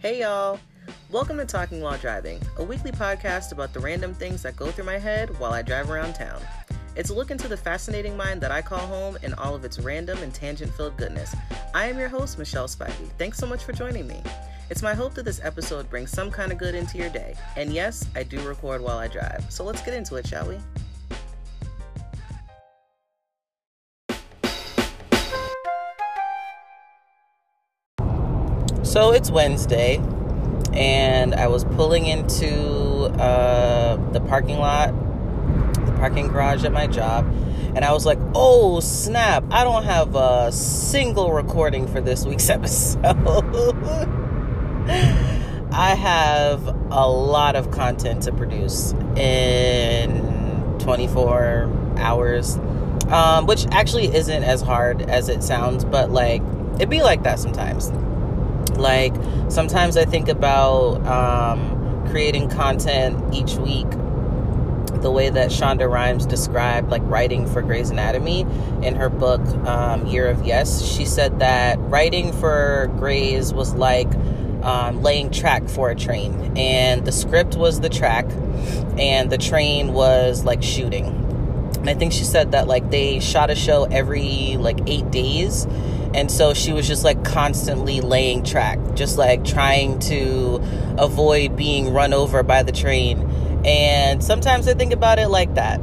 Hey y'all, welcome to Talking While Driving, a weekly podcast about the random things that go through my head while I drive around town. It's a look into the fascinating mind that I call home and all of its random and tangent-filled goodness. I am your host, Michelle Spikey. Thanks so much for joining me. It's my hope that this episode brings some kind of good into your day. And yes, I do record while I drive, so let's get into it, shall we? So it's Wednesday, and I was pulling into the parking lot, the parking garage at my job, and I was like, oh snap, I don't have a single recording for this week's episode. I have a lot of content to produce in 24 hours, which actually isn't as hard as it sounds, but like, it'd be like that sometimes. Like, sometimes I think about creating content each week the way that Shonda Rhimes described, like, writing for Grey's Anatomy in her book, Year of Yes. She said that writing for Grey's was like laying track for a train. And the script was the track, and the train was, like, shooting. And I think she said that, like, they shot a show every, like, 8 days. And so she was just like constantly laying track, just like trying to avoid being run over by the train. And sometimes I think about it like that.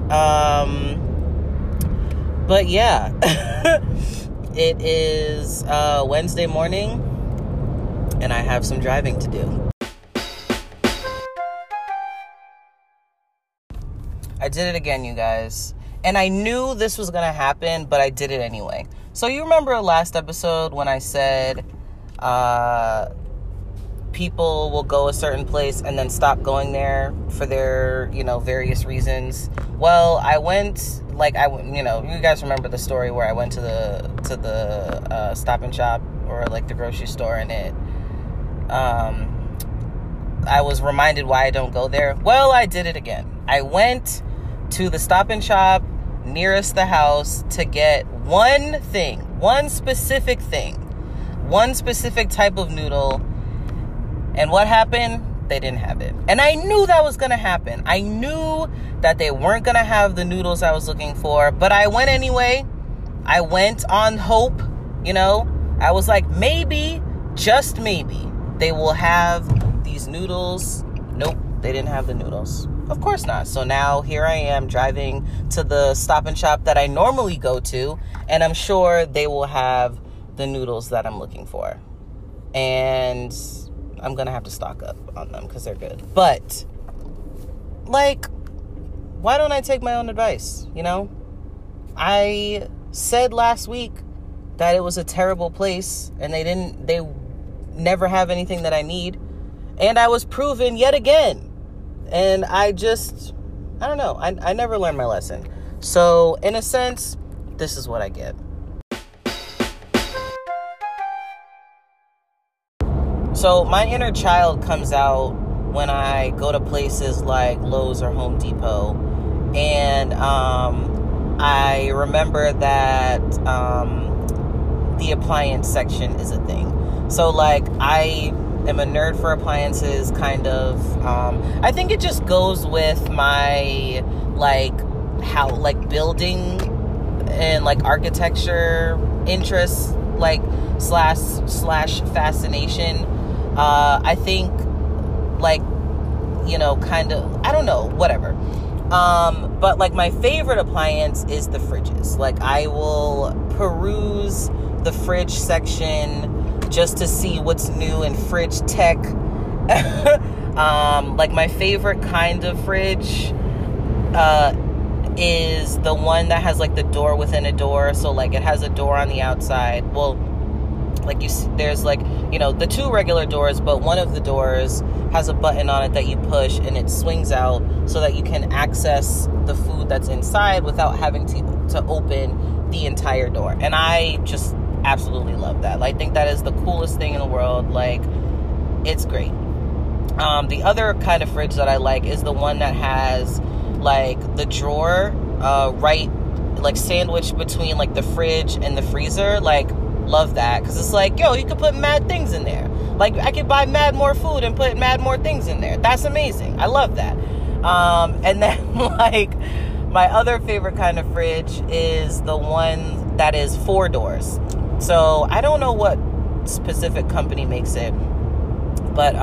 But yeah, it is Wednesday morning and I have some driving to do. I did it again, you guys. And I knew this was going to happen, but I did it anyway. So you remember last episode when I said people will go a certain place and then stop going there for their, you know, various reasons. Well, you guys remember the story where I went to the Stop and Shop, or like the grocery store, and I was reminded why I don't go there. Well, I did it again. I went to the Stop and Shop nearest the house to get one thing, one specific type of noodle. And what happened? They didn't have it. And I knew that was going to happen. I knew that they weren't going to have the noodles I was looking for, but I went anyway. I went on hope, you know. I was like, maybe, just maybe, they will have these noodles. Nope, they didn't have the noodles. Of course not. So now here I am driving to the Stop and Shop that I normally go to, and I'm sure they will have the noodles that I'm looking for. And I'm going to have to stock up on them because they're good. But, like, why don't I take my own advice, you know? I said last week that it was a terrible place and they never have anything that I need. And I was proven yet again. And I don't know. I never learned my lesson. So in a sense, this is what I get. So my inner child comes out when I go to places like Lowe's or Home Depot. And I remember that the appliance section is a thing. So like I'm a nerd for appliances, kind of. I think it just goes with my, like, how, like, building and, like, architecture interests, like, slash fascination. I think, like, you know, kind of, I don't know, whatever. But, like, my favorite appliance is the fridges. Like, I will peruse the fridge section just to see what's new in fridge tech. Like, my favorite kind of fridge is the one that has, like, the door within a door. So, like, it has a door on the outside. Well, like, there's, like, you know, the two regular doors, but one of the doors has a button on it that you push, and it swings out so that you can access the food that's inside without having to open the entire door. And I just absolutely love that. Like, I think that is the coolest thing in the world. Like, it's great. The other kind of fridge that I like is the one that has, like, the drawer right, like, sandwiched between, like, the fridge and the freezer. Like, love that, because it's like, yo, you can put mad things in there. Like, I could buy mad more food and put mad more things in there. That's amazing. I love that. And then, like, my other favorite kind of fridge is the one that is 4 doors. So I don't know what specific company makes it, but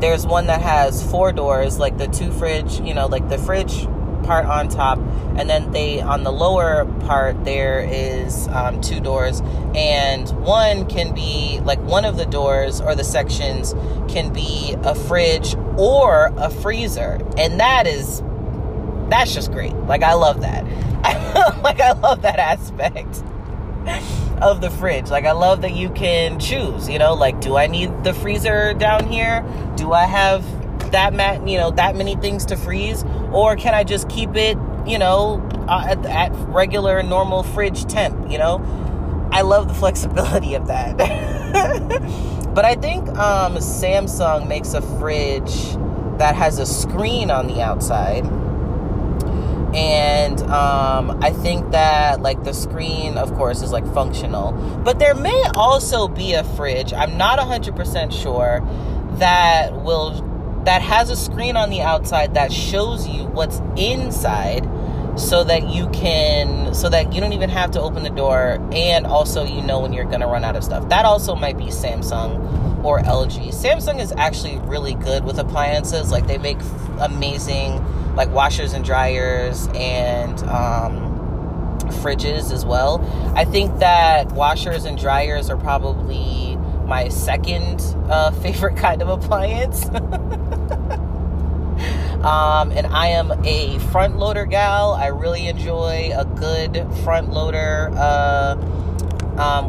there's one that has 4 doors, like the 2 fridge, you know, like the fridge part on top, and then they, on the lower part, there is 2 doors, and one can be, like, one of the doors or the sections can be a fridge or a freezer, and that's just great. Like, I love that. Like, I love that aspect of the fridge. Like, I love that you can choose, you know, like, do I need the freezer down here? Do I have that many things to freeze, or can I just keep it, you know, at regular normal fridge temp, you know? I love the flexibility of that. But I think Samsung makes a fridge that has a screen on the outside, and I think that, like, the screen, of course, is, like, functional, but there may also be a fridge, I'm not 100% sure, that has a screen on the outside that shows you what's inside, so that you don't even have to open the door, and also, you know, when you're going to run out of stuff. That also might be Samsung or LG. Samsung is actually really good with appliances. Like, they make amazing, like, washers and dryers and fridges as well. I think that washers and dryers are probably my second favorite kind of appliance. And I am a front loader gal. I really enjoy a good front loader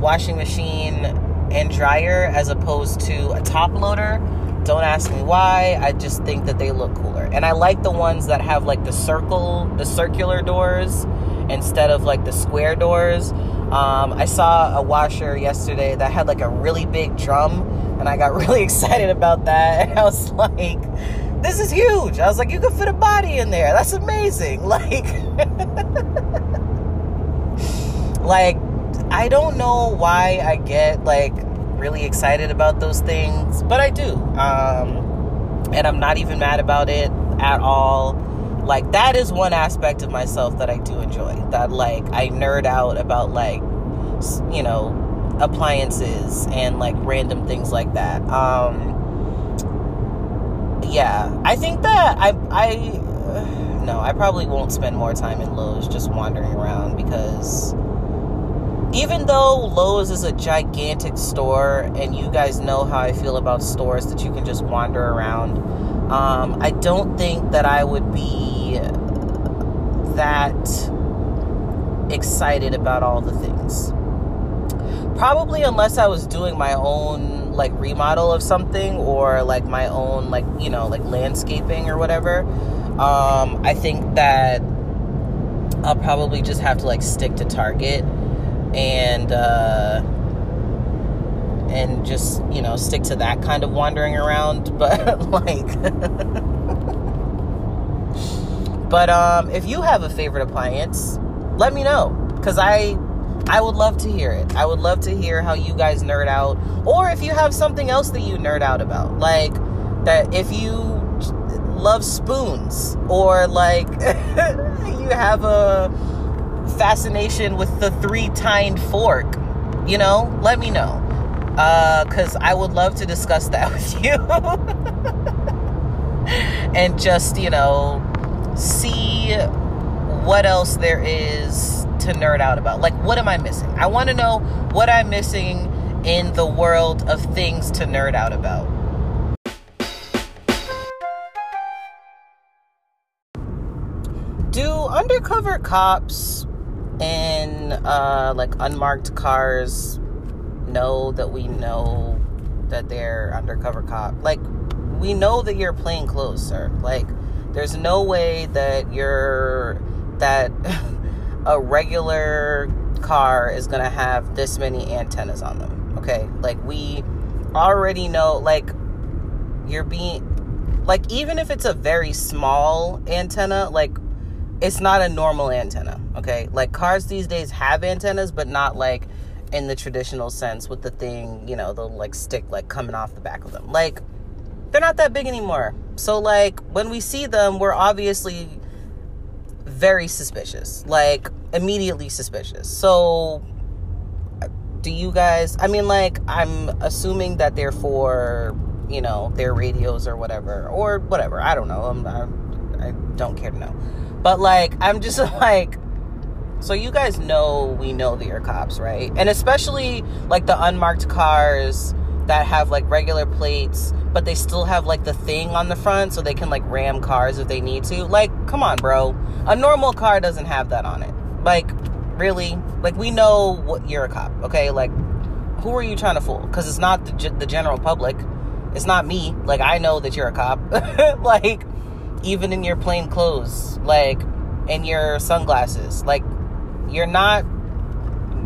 washing machine and dryer as opposed to a top loader. Don't ask me why. I just think that they look cooler. And I like the ones that have, like, the circular doors instead of, like, the square doors. I saw a washer yesterday that had, like, a really big drum, and I got really excited about that. And I was like, this is huge. I was like, you could fit a body in there. That's amazing. Like, like, I don't know why I get, like, really excited about those things, but I do. And I'm not even mad about it at all. Like, that is one aspect of myself that I do enjoy, that, like, I nerd out about, like, you know, appliances and, like, random things like that. Yeah, I think that I probably won't spend more time in Lowe's just wandering around, because even though Lowe's is a gigantic store, and you guys know how I feel about stores that you can just wander around, I don't think that I would be that excited about all the things. Probably unless I was doing my own, like, remodel of something, or, like, my own, like, you know, like, landscaping or whatever. I think that I'll probably just have to, like, stick to Target and just, you know, stick to that kind of wandering around. But, like, but, if you have a favorite appliance, let me know. 'Cause I would love to hear it. I would love to hear how you guys nerd out, or if you have something else that you nerd out about, like, that if you love spoons, or, like, you have a fascination with the 3-tined fork, you know, let me know. 'Cause I would love to discuss that with you and just, you know, see what else there is to nerd out about. Like, what am I missing? I want to know what I'm missing in the world of things to nerd out about. Do undercover cops in, like, unmarked cars know that we know that they're undercover cop? Like, we know that you're plain clothes, sir. Like, there's no way that a regular car is gonna have this many antennas on them, okay? Like, we already know, like, you're being, like, even if it's a very small antenna, like, it's not a normal antenna, okay? Like, cars these days have antennas, but not, like, in the traditional sense with the thing, you know, the like stick like coming off the back of them. Like, they're not that big anymore. So like when we see them, we're obviously very suspicious, like immediately suspicious. So do you guys, I mean, like, I'm assuming that they're for, you know, their radios or whatever, I don't know. I don't care to know. But like, I'm just like, so you guys know, we know that you're cops, right? And especially like the unmarked cars that have like regular plates, but they still have like the thing on the front so they can like ram cars if they need to. Like, come on, bro. A normal car doesn't have that on it. Like, really? Like, we know what you're a cop, okay? Like, who are you trying to fool? Because it's not the general public. It's not me. Like, I know that you're a cop. Like, even in your plain clothes, like, and your sunglasses, like, you're not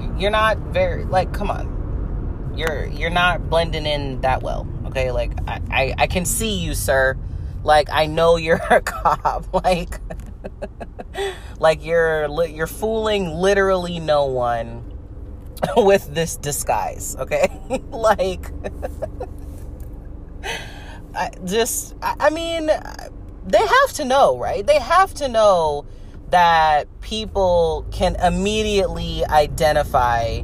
very, like, come on, you're not blending in that well, okay? Like, I can see you, sir. Like, I know you're a cop. Like, like, you're fooling literally no one with this disguise, okay? Like, I mean, they have to know, right? They have to know that people can immediately identify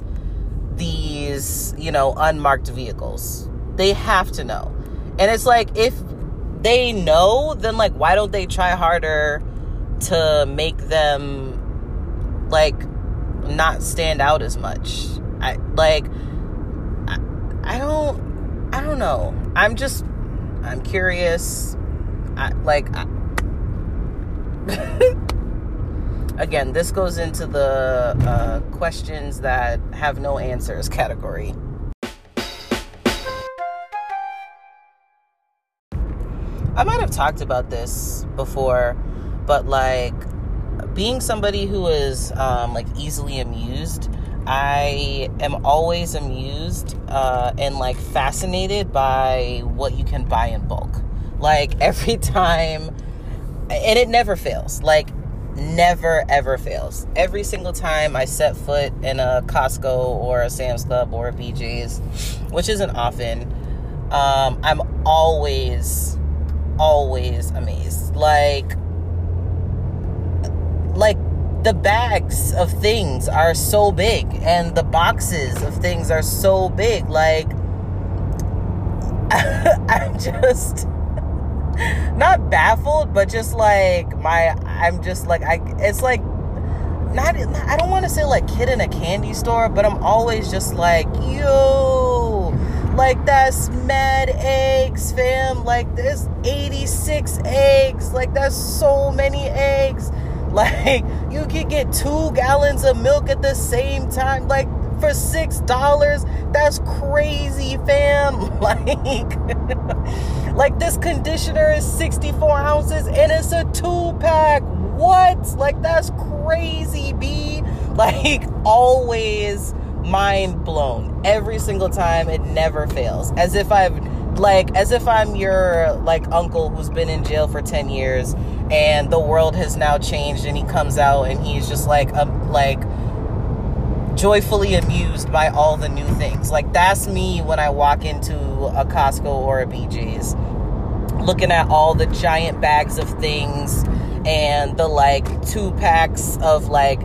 these, you know, unmarked vehicles. They have to know. And it's like, if they know, then like, why don't they try harder to make them like not stand out as much? I don't know. I'm curious. Again, this goes into the questions that have no answers category. I might have talked about this before, but like, being somebody who is like easily amused, I am always amused and like fascinated by what you can buy in bulk. Like, every time, and it never fails, like, never ever fails. Every single time I set foot in a Costco or a Sam's Club or a BJ's, which isn't often, I'm always amazed. Like the bags of things are so big and the boxes of things are so big. Like, I'm just not baffled, but just like it's like, not, I don't want to say like kid in a candy store, but I'm always just like, yo, like, that's mad eggs, fam. Like, there's 86 eggs. Like, that's so many eggs. Like, you could get 2 gallons of milk at the same time, like, for $6. That's crazy, fam. Like, like, this conditioner is 64 ounces and it's a 2-pack. What? Like, that's crazy, B. Like, always mind blown. Every single time, it never fails. As if I'm your like uncle who's been in jail for 10 years and the world has now changed, and he comes out and he's just like joyfully amused by all the new things. Like, that's me when I walk into a Costco or a BJ's, looking at all the giant bags of things and the like 2-packs of like,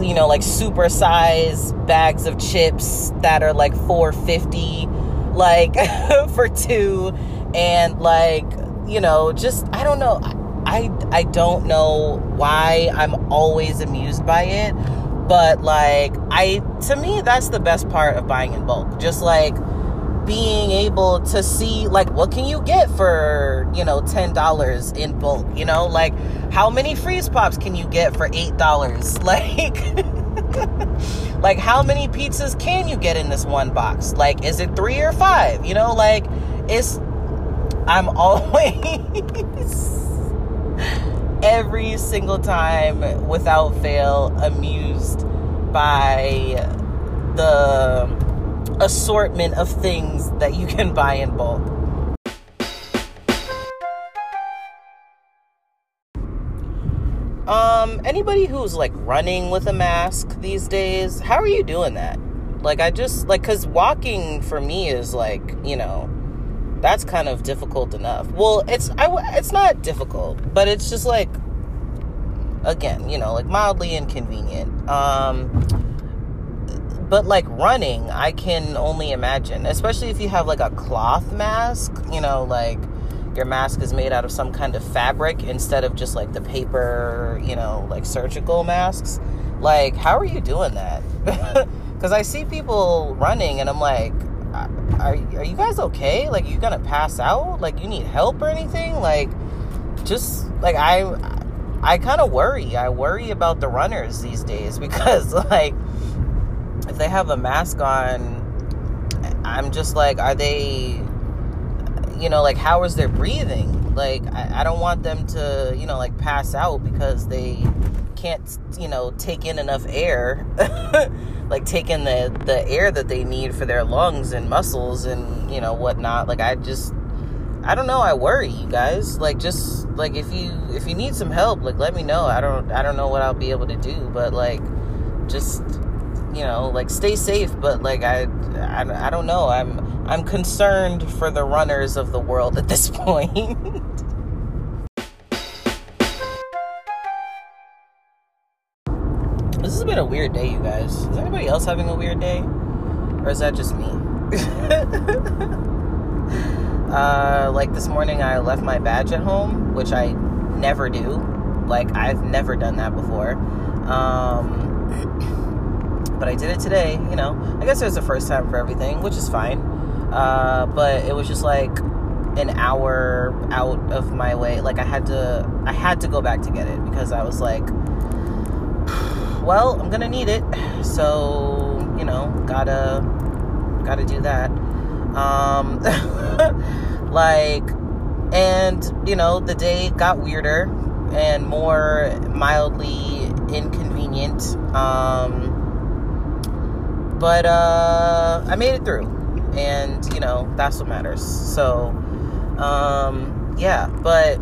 you know, like super size bags of chips that are like $4.50 like for 2, and like, you know, just, I don't know. I don't know why I'm always amused by it. But like, to me, that's the best part of buying in bulk. Just like being able to see like, what can you get for, you know, $10 in bulk, you know, like, how many freeze pops can you get for $8? Like, like, how many pizzas can you get in this one box? Like, is it 3 or 5? You know, like, I'm always every single time, without fail, amused by the assortment of things that you can buy in bulk. Anybody who's like running with a mask these days, how are you doing that? Like, I just, like, because walking for me is, like, you know, that's kind of difficult enough. Well, it's not difficult, but it's just, like, again, you know, like, mildly inconvenient. But, like, running, I can only imagine, especially if you have, like, a cloth mask, you know, like, your mask is made out of some kind of fabric instead of just, like, the paper, you know, like, surgical masks. Like, how are you doing that? Because I see people running, and I'm like, are you guys okay? Like, you gonna pass out? Like, you need help or anything? Like, just, like, I kind of worry. I worry about the runners these days because, like, if they have a mask on, I'm just like, are they, you know, like, how is their breathing? Like, I don't want them to, you know, like, pass out because they can't, you know, take in enough air, like, take in the air that they need for their lungs and muscles and, you know, whatnot. Like, I don't know. I worry, you guys. Like, just, like, if you need some help, like, let me know. I don't know what I'll be able to do, but, like, just, you know, like, stay safe, but, like, I don't know. I'm concerned for the runners of the world at this point. This has been a weird day, you guys. Is anybody else having a weird day? Or is that just me? Like, this morning I left my badge at home, which I never do. Like, I've never done that before. But I did it today, you know. I guess it was the first time for everything, which is fine. But it was just like an hour out of my way. Like, I had to go back to get it because I was like, well, I'm gonna need it. So, you know, gotta do that. Like, and, you know, the day got weirder and more mildly inconvenient. But, I made it through, and, you know, that's what matters. So, yeah, but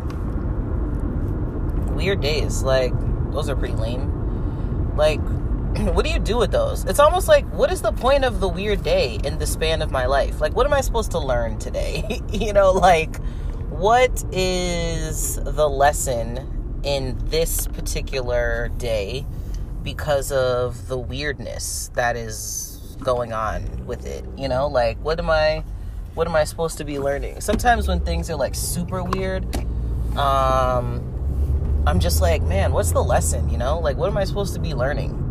weird days, like, those are pretty lame. Like, what do you do with those? It's almost like, what is the point of the weird day in the span of my life? Like, what am I supposed to learn today? You know, like, what is the lesson in this particular day because of the weirdness that is going on with it? You know, like, what am I supposed to be learning? Sometimes when things are, like, super weird, I'm just like, man, what's the lesson? You know, like, what am I supposed to be learning?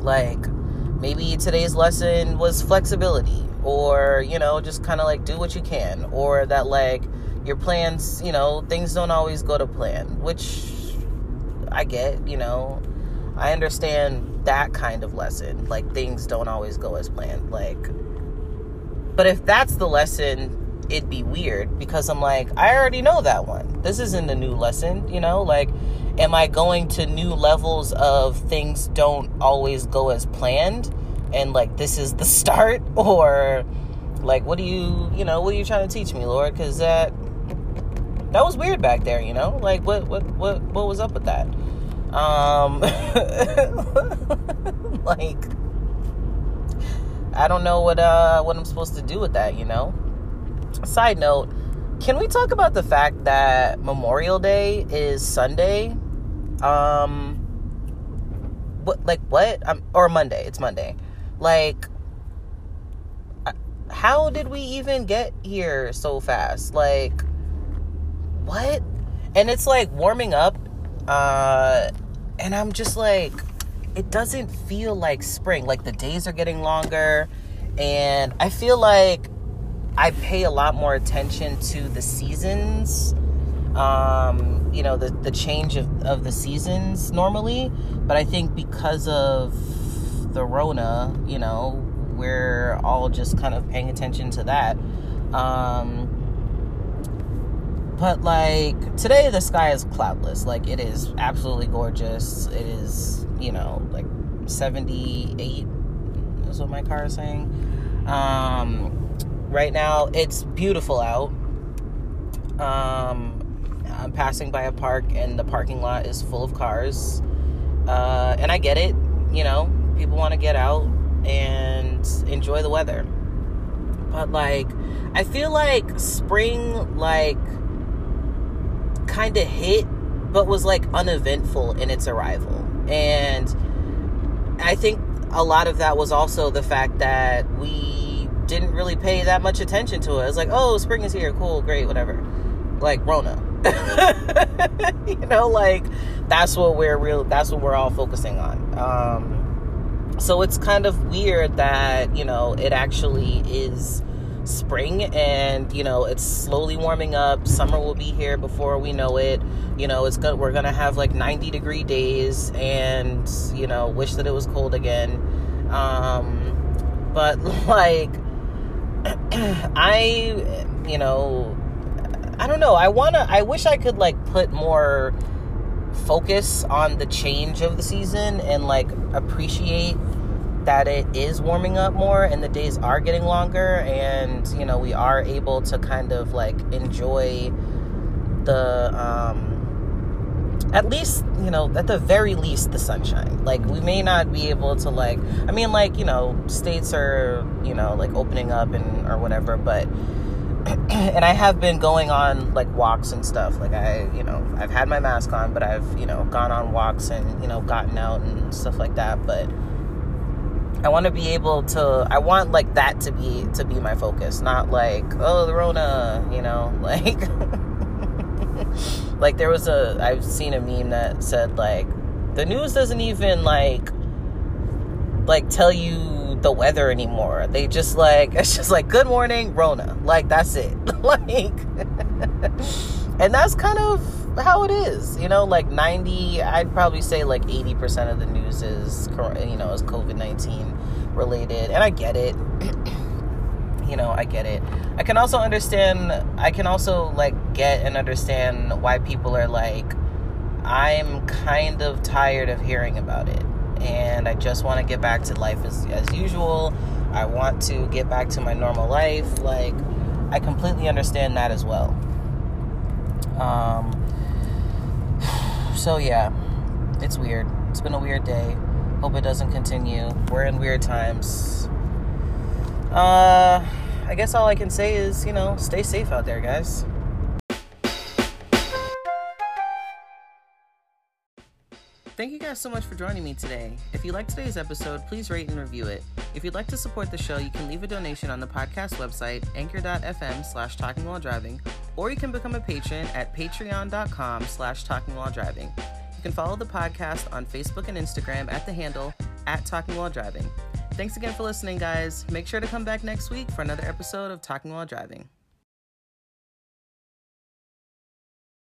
Like, maybe today's lesson was flexibility, or, you know, just kind of, like, do what you can, or that, like, your plans, you know, things don't always go to plan, which I get, you know, I understand that kind of lesson. Like, things don't always go as planned. Like, but if that's the lesson, it'd be weird because I'm like, I already know that one. This isn't a new lesson, you know? Like, am I going to new levels of things don't always go as planned? And, like, this is the start? Or, like, what do you know, what are you trying to teach me, Lord? Because that was weird back there, you know? Like, what was up with that? Like, I don't know what I'm supposed to do with that, you know? Side note, can we talk about the fact that Memorial Day is Sunday? Or Monday, it's Monday. Like, how did we even get here so fast? Like, what? And it's, like, warming up, and I'm just like, it doesn't feel like spring. Like, the days are getting longer, and I feel like I pay a lot more attention to the seasons, you know, the change of the seasons normally. But I think because of the Rona, you know, we're all just kind of paying attention to that. But, like, today the sky is cloudless. Like, it is absolutely gorgeous. It is, you know, like, 78 is what my car is saying. Right now, it's beautiful out. I'm passing by a park, and the parking lot is full of cars. And I get it, you know. People want to get out. and enjoy the weather. But, like, I feel like spring, like, kind of hit, but was, like, uneventful in its arrival. And I think a lot of that was also the fact that we didn't really pay that much attention to it. It's like, oh, spring is here. Cool, great, whatever. Like, Rona. You know, like, that's what we're all focusing on. So it's kind of weird that, you know, it actually is spring and, you know, it's slowly warming up. Summer will be here before we know it. You know, it's good. We're going to have like 90-degree days and, you know, wish that it was cold again. But like, you know, I don't know. I wish I could like put more focus on the change of the season and like appreciate that it is warming up more and the days are getting longer and, you know, we are able to kind of like enjoy the, at least, you know, at the very least the sunshine. Like, we may not be able to like, I mean, like, you know, states are, you know, like opening up and or whatever, but and I have been going on like walks and stuff. Like you know, I've had my mask on, but I've, you know, gone on walks and, you know, gotten out and stuff like that. But I want to be able to, I want like that to be my focus, not like, oh, the Rona, you know, like, like there was I've seen a meme that said like, the news doesn't even like tell you the weather anymore. They just like, it's just like, good morning, Rona. Like, that's it. Like, and that's kind of how it is, you know, like I'd probably say like 80% of the news is, you know, is COVID-19 related. And I get it. You know, I get it. I can also like get and understand why people are like, I'm kind of tired of hearing about it. And I just want to get back to life as usual. I want to get back to my normal life. Like, I completely understand that as well. So yeah, it's weird. It's been a weird day. Hope it doesn't continue. We're in weird times. I guess all I can say is, you know, stay safe out there, guys. Thank you guys so much for joining me today. If you liked today's episode, please rate and review it. If you'd like to support the show, you can leave a donation on the podcast website, anchor.fm/talkingwhiledriving, or you can become a patron at patreon.com/talkingwhiledriving. You can follow the podcast on Facebook and Instagram at the handle @talkingwhiledriving. Thanks again for listening, guys. Make sure to come back next week for another episode of Talking While Driving.